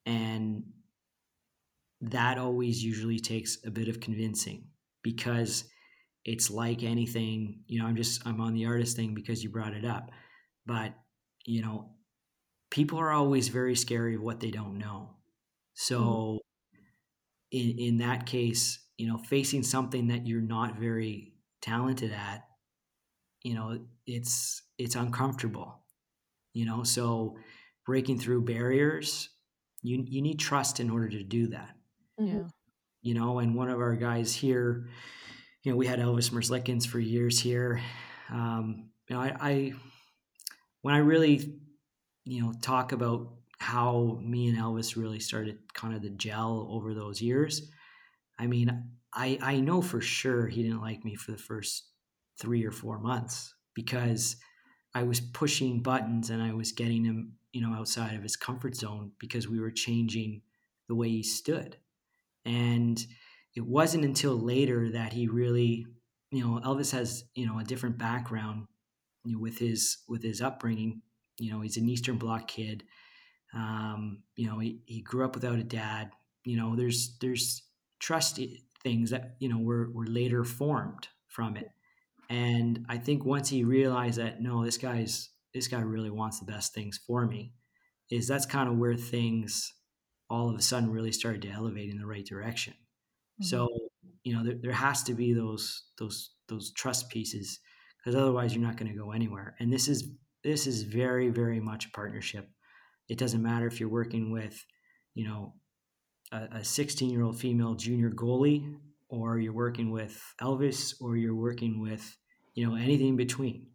And that always usually takes a bit of convincing, because it's like anything, you know, I'm just, I'm on the artist thing because you brought it up. But, you know, people are always very scary of what they don't know. So mm-hmm. In, in that case, you know, facing something that you're not very talented at, you know, it's, it's uncomfortable, you know, so breaking through barriers, you, you need trust in order to do that, yeah. you know, and one of our guys here you know, we had Elvis Merzlikins for years here. Um, you know, I, I, when I really, you know, talk about how me and Elvis really started kind of the gel over those years, I mean, I, I know for sure he didn't like me for the first three or four months because I was pushing buttons and I was getting him, you know, outside of his comfort zone because we were changing the way he stood. And it wasn't until later that he really, you know, Elvis has, you know, a different background, you know, with his, with his upbringing. You know, he's an Eastern Bloc kid. Um, you know, he, he grew up without a dad. You know, there's, there's trust things that, you know, were, were later formed from it. And I think once he realized that, no, this guy's, this guy really wants the best things for me, is that's kind of where things all of a sudden really started to elevate in the right direction. Mm-hmm. So, you know, there, there has to be those, those, those trust pieces, because otherwise you're not going to go anywhere. And this is, this is very, very much a partnership. It doesn't matter if you're working with, you know, a, a sixteen year old female junior goalie, or you're working with Elvis, or you're working with, you know, anything in between.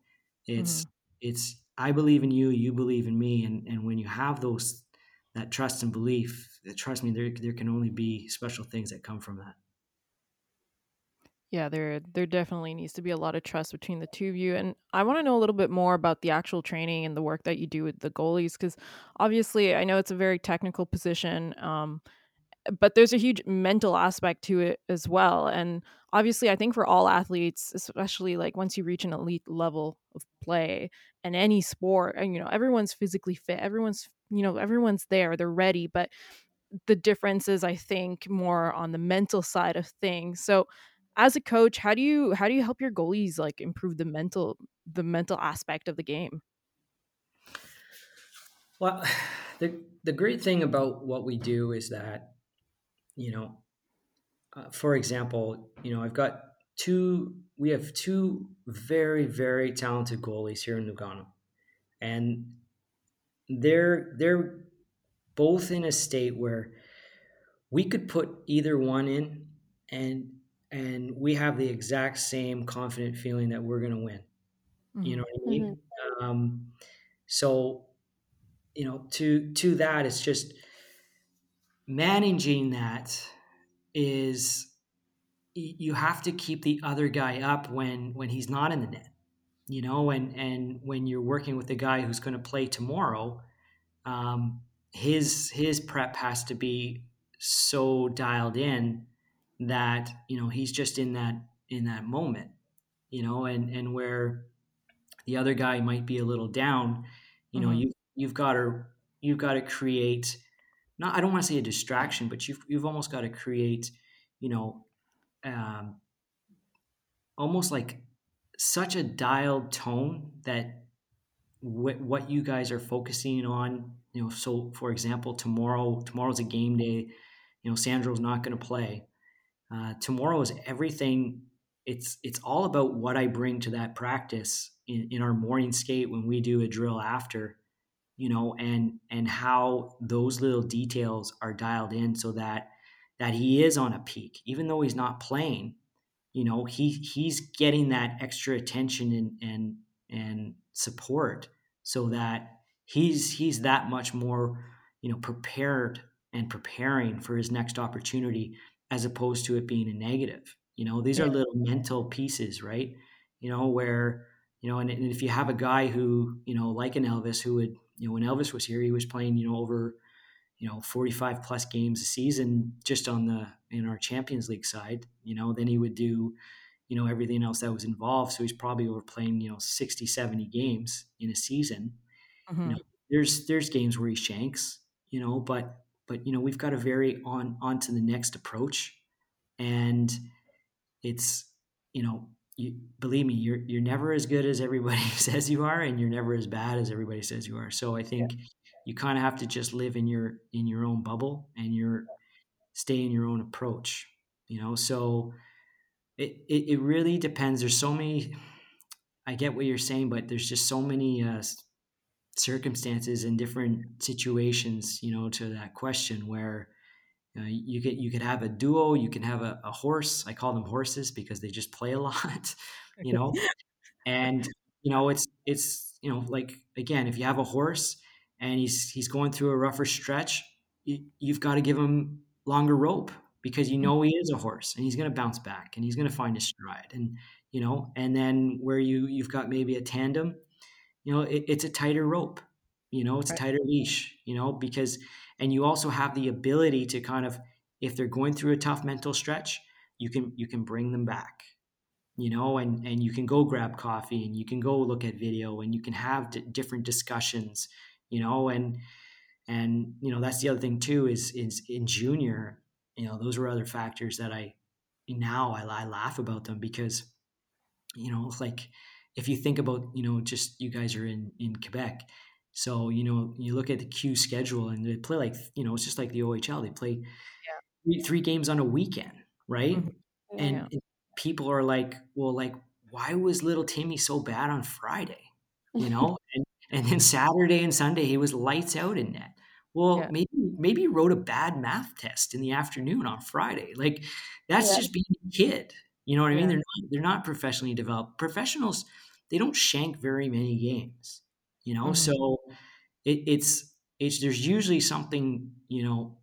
It's, mm-hmm. it's, I believe in you, you believe in me. And, and when you have those, that trust and belief, trust me, there there can only be special things that come from that. Yeah, there there definitely needs to be a lot of trust between the two of you. And I want to know a little bit more about the actual training and the work that you do with the goalies, because obviously I know it's a very technical position, um, but there's a huge mental aspect to it as well. And obviously I think for all athletes, especially like once you reach an elite level of play in any sport, and, you know, everyone's physically fit, everyone's, you know, everyone's there, they're ready, but the difference is, I think, more on the mental side of things. So as a coach, how do you how do you help your goalies like improve the mental the mental aspect of the game? Well, the the great thing about what we do is that, you know, uh, for example, you know, I've got two we have two very, very talented goalies here in Lugano, and they're they're both in a state where we could put either one in, and and we have the exact same confident feeling that we're going to win. Mm-hmm. You know what I mean? Mm-hmm. Um, so, you know, to, to that, it's just managing that is you have to keep the other guy up when, when he's not in the net, you know, and, and when you're working with the guy who's going to play tomorrow, um, his, his prep has to be so dialed in that, you know, he's just in that, in that moment, you know, and, and where the other guy might be a little down, you know, mm-hmm. you, you've got to, you've got to create, not, I don't want to say a distraction, but you've, you've almost got to create, you know, um, almost like such a dialed tone that wh- what you guys are focusing on, you know, so for example, tomorrow, tomorrow's a game day, you know, Sandro's not going to play. Uh, tomorrow is everything. It's, it's all about what I bring to that practice in, in our morning skate when we do a drill after, you know, and, and how those little details are dialed in so that, that he is on a peak, even though he's not playing, you know, he, he's getting that extra attention and, and, and support so that he's, he's that much more, you know, prepared and preparing for his next opportunity, as opposed to it being a negative. You know, these are little mental pieces, right? You know, where, you know, and, and if you have a guy who, you know, like an Elvis who would, you know, when Elvis was here, he was playing, you know, over, you know, forty-five plus games a season just on the, in our Champions League side, you know, then he would do, you know, everything else that was involved. So he's probably over playing, you know, sixty, seventy games in a season. Mm-hmm. You know, there's, there's games where he shanks, you know, but, but, you know, we've got a very on, on to the next approach, and it's, you know, you believe me, you're, you're never as good as everybody says you are, and you're never as bad as everybody says you are. So I think yeah. you kind of have to just live in your, in your own bubble, and you're stay in your own approach, you know? So it, it, it really depends. There's so many, I get what you're saying, but there's just so many, uh, circumstances and different situations, you know, to that question where Uh, you could you could have a duo, you can have a, a horse. I call them horses because they just play a lot, you know. And you know, it's it's you know, like again, if you have a horse and he's he's going through a rougher stretch, you, you've got to give him longer rope because you know he is a horse and he's going to bounce back and he's going to find his stride. And you know, and then where you you've got maybe a tandem, you know, it, it's a tighter rope, you know, it's a tighter leash, you know, because. And you also have the ability to kind of, if they're going through a tough mental stretch, you can you can bring them back, you know, and, and you can go grab coffee and you can go look at video and you can have d- different discussions, you know, and, and, you know, that's the other thing too, is, is in junior, you know, those were other factors that I, now I, I laugh about them because, you know, like if you think about, you know, just you guys are in, in Quebec. So, you know, you look at the Q schedule and they play like, you know, it's just like the O H L. They play yeah. three, three games on a weekend, right? Mm-hmm. Yeah. And, and people are like, well, like, why was little Timmy so bad on Friday? You know, and, and then Saturday and Sunday, he was lights out in net. Well, yeah. maybe maybe he wrote a bad math test in the afternoon on Friday. Like, that's yeah. just being a kid. You know what I mean? Yeah. They're not, they're not professionally developed. Professionals, they don't shank very many games. You know, mm-hmm. so it, it's, it's, there's usually something, you know,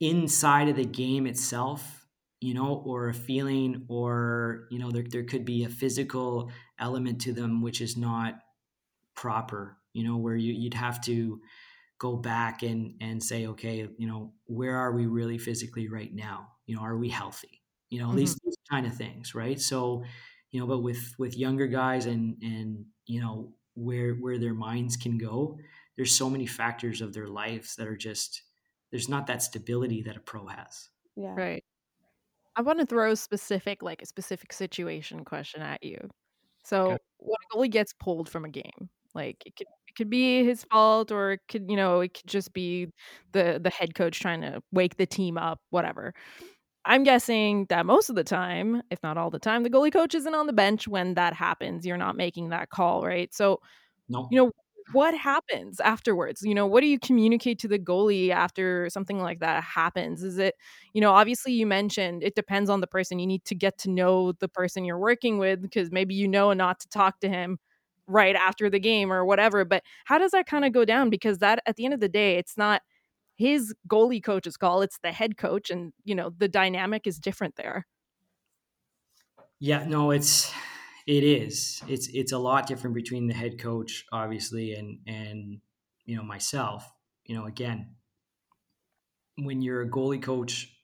inside of the game itself, you know, or a feeling, or, you know, there, there could be a physical element to them, which is not proper, you know, where you, you'd have to go back and, and say, okay, you know, where are we really physically right now? You know, are we healthy? You know, mm-hmm. these, these kind of things. Right. So, you know, but with, with younger guys and, and, you know, where where their minds can go, there's so many factors of their lives that are just, there's not that stability that a pro has. Yeah. Right. I want to throw a specific, like a specific situation question at you. So okay. When a goalie gets pulled from a game, like it could, it could be his fault, or it could, you know, it could just be the, the head coach trying to wake the team up, whatever. I'm guessing that most of the time, if not all the time, the goalie coach isn't on the bench when that happens. You're not making that call, right? So, no. You know, what happens afterwards? You know, what do you communicate to the goalie after something like that happens? Is it, you know, obviously you mentioned it depends on the person. You need to get to know the person you're working with, because maybe you know not to talk to him right after the game or whatever. But how does that kind of go down? Because that, at the end of the day, it's not his goalie coach's call, it's the head coach. And, you know, the dynamic is different there. Yeah, no, it's, it is, it's, it's a lot different between the head coach, obviously. And, and, you know, myself, you know, again, when you're a goalie coach,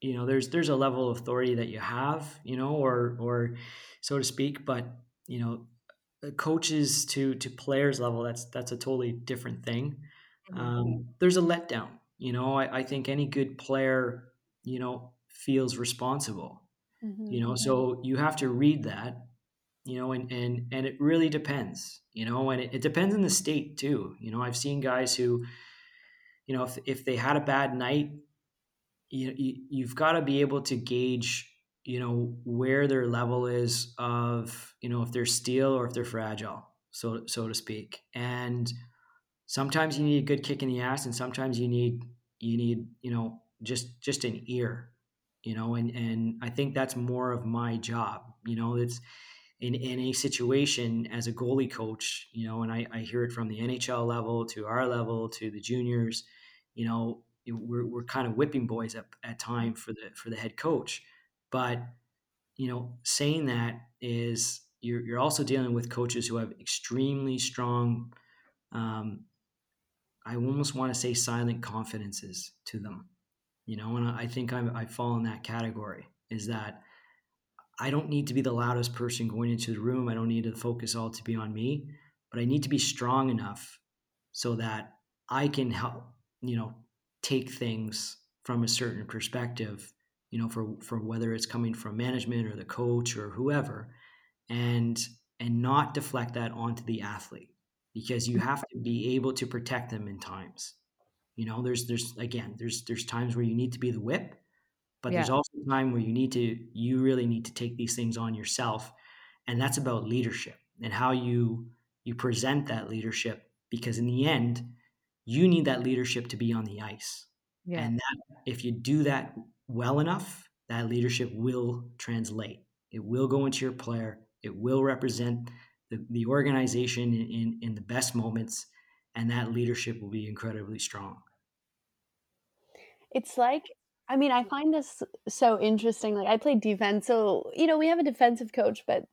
you know, there's, there's a level of authority that you have, you know, or, or so to speak, but, you know, coaches to, to players level, that's, that's a totally different thing. Um, there's a letdown, you know, I, I think any good player, you know, feels responsible, mm-hmm. you know, so you have to read that, you know, and, and, and it really depends, you know, and it, it depends on the state too. You know, I've seen guys who, you know, if, if they had a bad night, you, you you've got to be able to gauge, you know, where their level is of, you know, if they're steel or if they're fragile, so, so to speak. And sometimes you need a good kick in the ass, and sometimes you need, you need, you know, just, just an ear, you know, and, and I think that's more of my job, you know, it's in, in a situation as a goalie coach, you know, and I, I hear it from the N H L level to our level, to the juniors, you know, we're, we're kind of whipping boys up at time for the, for the head coach. But, you know, saying that is you're, you're also dealing with coaches who have extremely strong, um, I almost want to say silent confidences to them, you know, and I think I'm, I fall in that category, is that I don't need to be the loudest person going into the room. I don't need to focus all to be on me, but I need to be strong enough so that I can help, you know, take things from a certain perspective, you know, for, for whether it's coming from management or the coach or whoever, and, and not deflect that onto the athlete. Because you have to be able to protect them in times, you know, there's, there's, again, there's, there's times where you need to be the whip, but yeah. there's also a time where you need to, you really need to take these things on yourself. And that's about leadership and how you, you present that leadership, because in the end, you need that leadership to be on the ice. Yeah. And that, if you do that well enough, that leadership will translate. It will go into your player. It will represent the, the organization in, in the best moments, and that leadership will be incredibly strong. It's like, I mean, I find this so interesting. Like, I play defense, so, you know, we have a defensive coach, but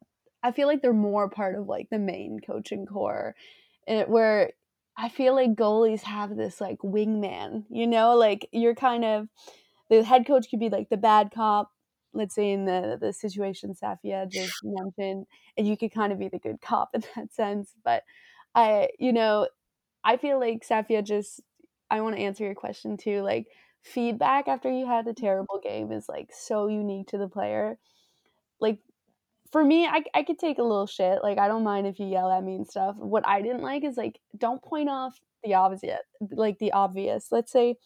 I feel like they're more part of, like, the main coaching core, where I feel like goalies have this, like, wingman, you know? Like, you're kind of, the head coach could be, like, the bad cop, let's say in the, the situation Safia just mentioned, and you could kind of be the good cop in that sense. But, I, you know, I feel like Safia just, I want to answer your question, too, like, feedback after you had a terrible game is, like, so unique to the player. Like, for me, I I could take a little shit. Like, I don't mind if you yell at me and stuff. What I didn't like is, like, don't point off the obvious. Like, the obvious. Let's say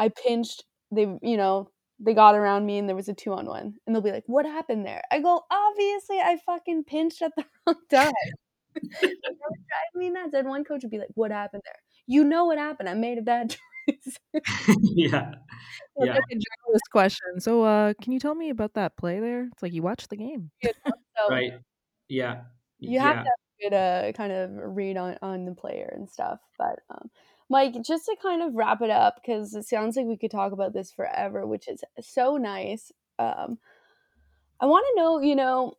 I pinched, they, you know, they got around me and there was a two-on-one. And they'll be like, what happened there? I go, obviously, I fucking pinched at the wrong time. That would drive me nuts. And one coach would be like, what happened there? You know what happened. I made a bad choice. yeah. yeah. Like a journalist question. So, uh, can you tell me about that play there? It's like you watched the game, you know, so right? Yeah. You have yeah. to get a kind of read on, on the player and stuff. But, um, Mike, just to kind of wrap it up, because it sounds like we could talk about this forever, which is so nice. Um, I want to know, you know,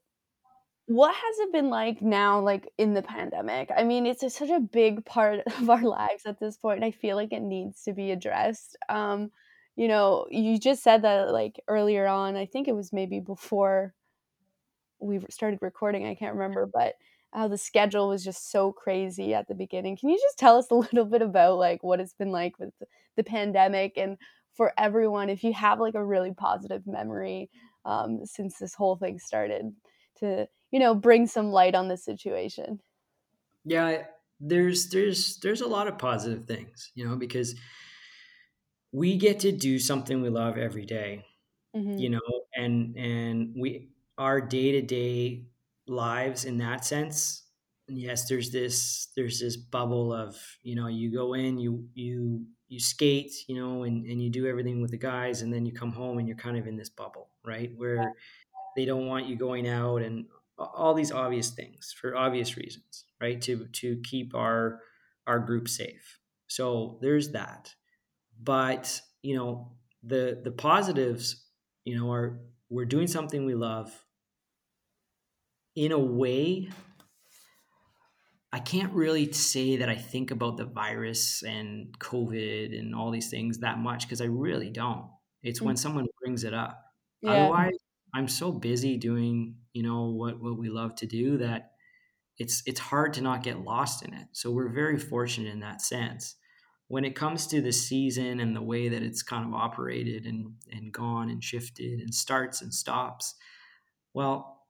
what has it been like now, like in the pandemic? I mean, it's a, such a big part of our lives at this point. I feel like it needs to be addressed. Um, you know, you just said that like earlier on, I think it was maybe before we started recording, I can't remember, but uh, the schedule was just so crazy at the beginning. Can you just tell us a little bit about like what it's been like with the pandemic, and for everyone, if you have like a really positive memory um, since this whole thing started, to, you know, bring some light on the situation? Yeah, there's there's there's a lot of positive things, you know, because we get to do something we love every day, mm-hmm. you know, and and we our day-to-day lives in that sense. Yes, there's this there's this bubble of, you know, you go in, you you you skate, you know, and, and you do everything with the guys, and then you come home and you're kind of in this bubble, right? Where yeah. they don't want you going out and all these obvious things for obvious reasons, right? To, to keep our, our group safe. So there's that, but you know, the, the positives, you know, are, we're doing something we love in a way. I can't really say that I think about the virus and COVID and all these things that much, 'cause I really don't. It's mm-hmm. when someone brings it up. Yeah. Otherwise, I'm so busy doing, you know, what, what we love to do that it's, it's hard to not get lost in it. So we're very fortunate in that sense. When it comes to the season and the way that it's kind of operated and, and gone and shifted and starts and stops, well,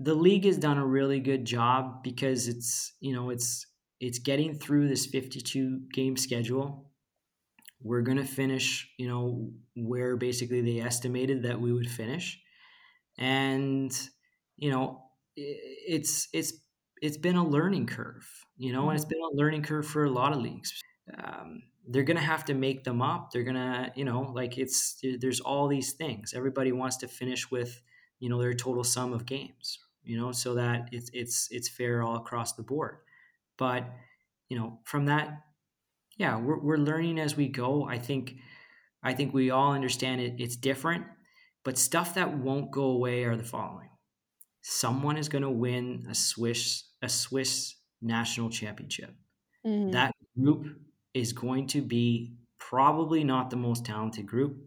the league has done a really good job because it's, you know, it's, it's getting through this fifty-two game schedule. We're going to finish, you know, where basically they estimated that we would finish. And, you know, it's, it's, it's been a learning curve, you know, and it's been a learning curve for a lot of leagues. Um, they're going to have to make them up. They're going to, you know, like it's, there's all these things. Everybody wants to finish with, you know, their total sum of games, you know, so that it's, it's, it's fair all across the board. But, you know, from that, yeah, we're we're learning as we go. I think, I think we all understand it. It's different, but stuff that won't go away are the following: someone is going to win a Swiss a Swiss national championship. Mm-hmm. That group is going to be probably not the most talented group.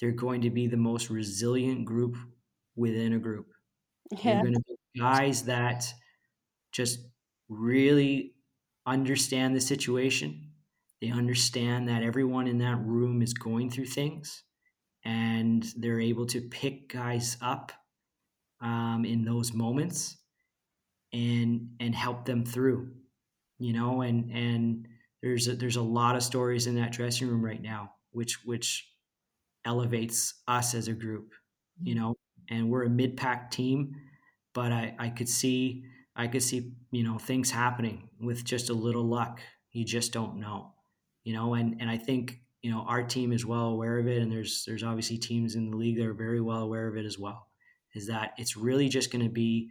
They're going to be the most resilient group within a group. Yeah. They're going to be guys that just really understand the situation. They understand that everyone in that room is going through things, and they're able to pick guys up um, in those moments and and help them through, you know, and and there's a, there's a lot of stories in that dressing room right now, which which elevates us as a group, you know, and we're a mid-pack team, but I, I could see I could see, you know, things happening with just a little luck. You just don't know. You know, and, and I think you know, our team is well aware of it. And there's, there's obviously teams in the league that are very well aware of it as well, is that it's really just going to be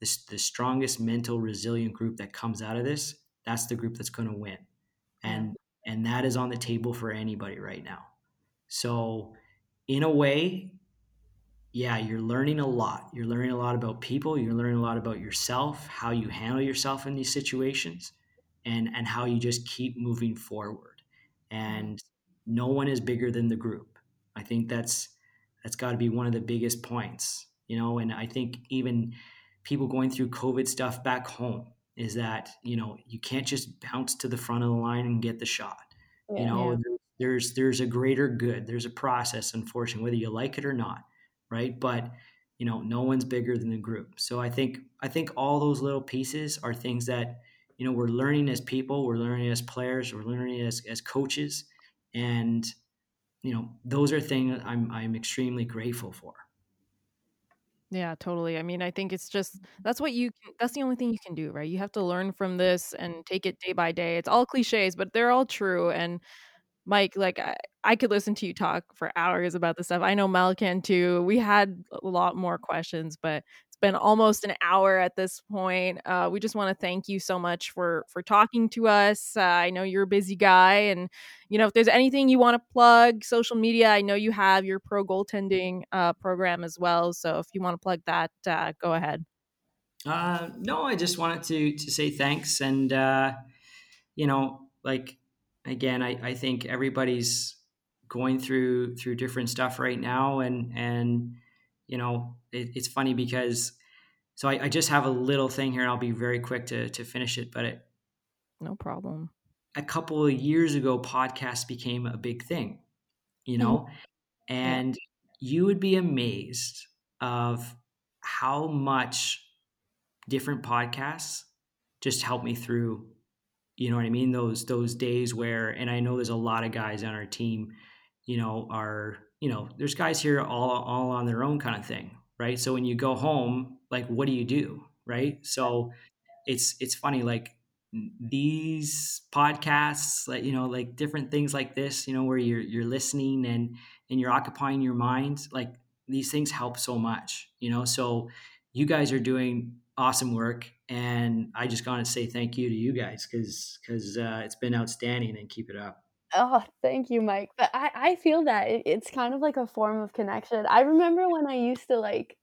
the, the strongest mental resilient group that comes out of this. That's the group that's going to win. And, and that is on the table for anybody right now. So in a way, yeah, you're learning a lot. You're learning a lot about people. You're learning a lot about yourself, how you handle yourself in these situations, and, and how you just keep moving forward. And no one is bigger than the group. I think that's, that's got to be one of the biggest points, you know, and I think even people going through COVID stuff back home is that, you know, you can't just bounce to the front of the line and get the shot. Yeah, you know, yeah. there's, there's a greater good. There's a process, unfortunately, whether you like it or not. Right. But, you know, no one's bigger than the group. So I think, I think all those little pieces are things that, you know, we're learning as people, we're learning as players, we're learning as, as coaches. And, you know, those are things I'm, I'm extremely grateful for. Yeah, totally. I mean, I think it's just, that's what you, can, that's the only thing you can do, right? You have to learn from this and take it day by day. It's all cliches, but they're all true. And Mike, like I, I could listen to you talk for hours about this stuff. I know Mal can too. We had a lot more questions, but it's been almost an hour at this point. Uh, we just want to thank you so much for, for talking to us. Uh, I know you're a busy guy, and you know, if there's anything you want to plug, social media, I know you have your pro goaltending uh, program as well. So if you want to plug that, uh, go ahead. Uh, no, I just wanted to, to say thanks. And uh, you know, like, Again, I, I think everybody's going through through different stuff right now. And, and you know, it, it's funny because – so I, I just have a little thing here, and I'll be very quick to to finish it. But it, No problem. A couple of years ago, podcasts became a big thing, you know. Mm-hmm. And yeah. you would be amazed of how much different podcasts just helped me through – you know what I mean? Those, those days where, and I know there's a lot of guys on our team, you know, are, you know, there's guys here all, all on their own kind of thing. Right. So when you go home, like, what do you do? Right. So it's, it's funny, like these podcasts, like, you know, like different things like this, you know, where you're, you're listening and, and you're occupying your mind, like these things help so much, you know? So you guys are doing awesome work. And I just got to say thank you to you guys because because uh, it's been outstanding, and keep it up. Oh, thank you, Mike. But I, I feel that it, it's kind of like a form of connection. I remember when I used to, like,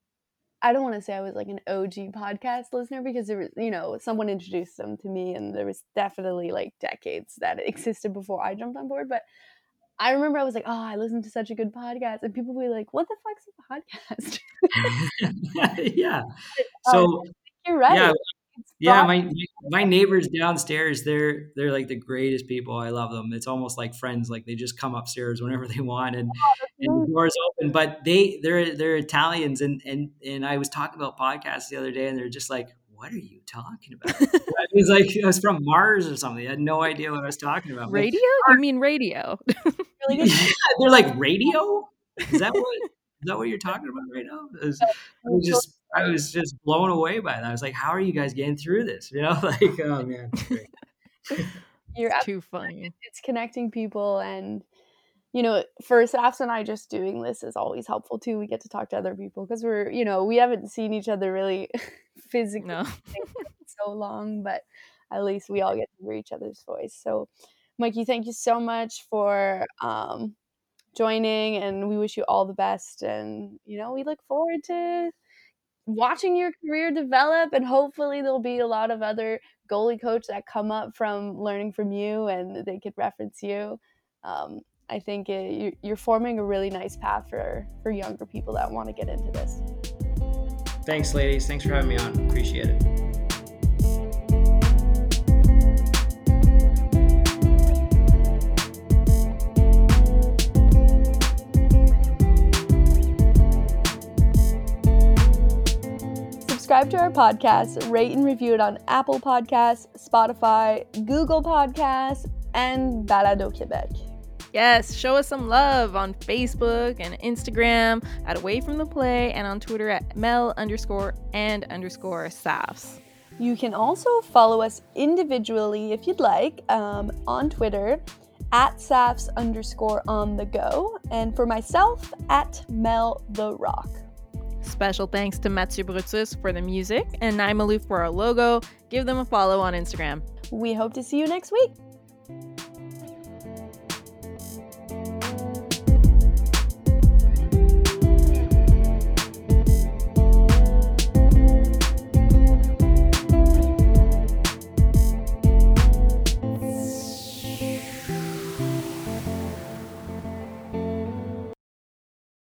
I don't want to say I was like an O G podcast listener because there was, you know, someone introduced them to me, and there was definitely like decades that existed before I jumped on board. But I remember I was like, oh, I listened to such a good podcast, and people would be like, what the fuck's a podcast? Yeah. So. Um, You're right. Yeah, yeah. My my neighbors downstairs, they're they're like the greatest people. I love them. It's almost like friends. Like they just come upstairs whenever they want, and, oh, and the doors open. But they they're they're Italians, and and and I was talking about podcasts the other day, and they're just like, "What are you talking about?" It was like I was from Mars or something. I had no idea what I was talking about. Radio? Like, you mean radio? Really good. Yeah, they're like radio. Is that what? Is that what you're talking about right now? It was, I was just I was just blown away by that. I was like, "How are you guys getting through this?" You know, like, oh man, you're too funny. It's connecting people, and you know, for Safs and I, just doing this is always helpful too. We get to talk to other people because we're, you know, we haven't seen each other really physically no. in so long, but at least we all get to hear each other's voice. So, Mikey, thank you so much for. Um, joining, and we wish you all the best, and you know, we look forward to watching your career develop, and hopefully there'll be a lot of other goalie coaches that come up from learning from you, and they could reference you. um I think it, you're forming a really nice path for for younger people that want to get into this. Thanks, ladies. Thanks for having me on. Appreciate it. Subscribe to our podcast, rate and review it on Apple Podcasts, Spotify, Google Podcasts, and Balado Quebec. Yes, show us some love on Facebook and Instagram at Away From The Play, and on Twitter at Mel underscore and underscore Safs. You can also follow us individually if you'd like um, on Twitter at Safs underscore on the go, and for myself, at Mel the Rock. Special thanks to Mathieu Brutus for the music and Naïm Malouf for our logo. Give them a follow on Instagram. We hope to see you next week.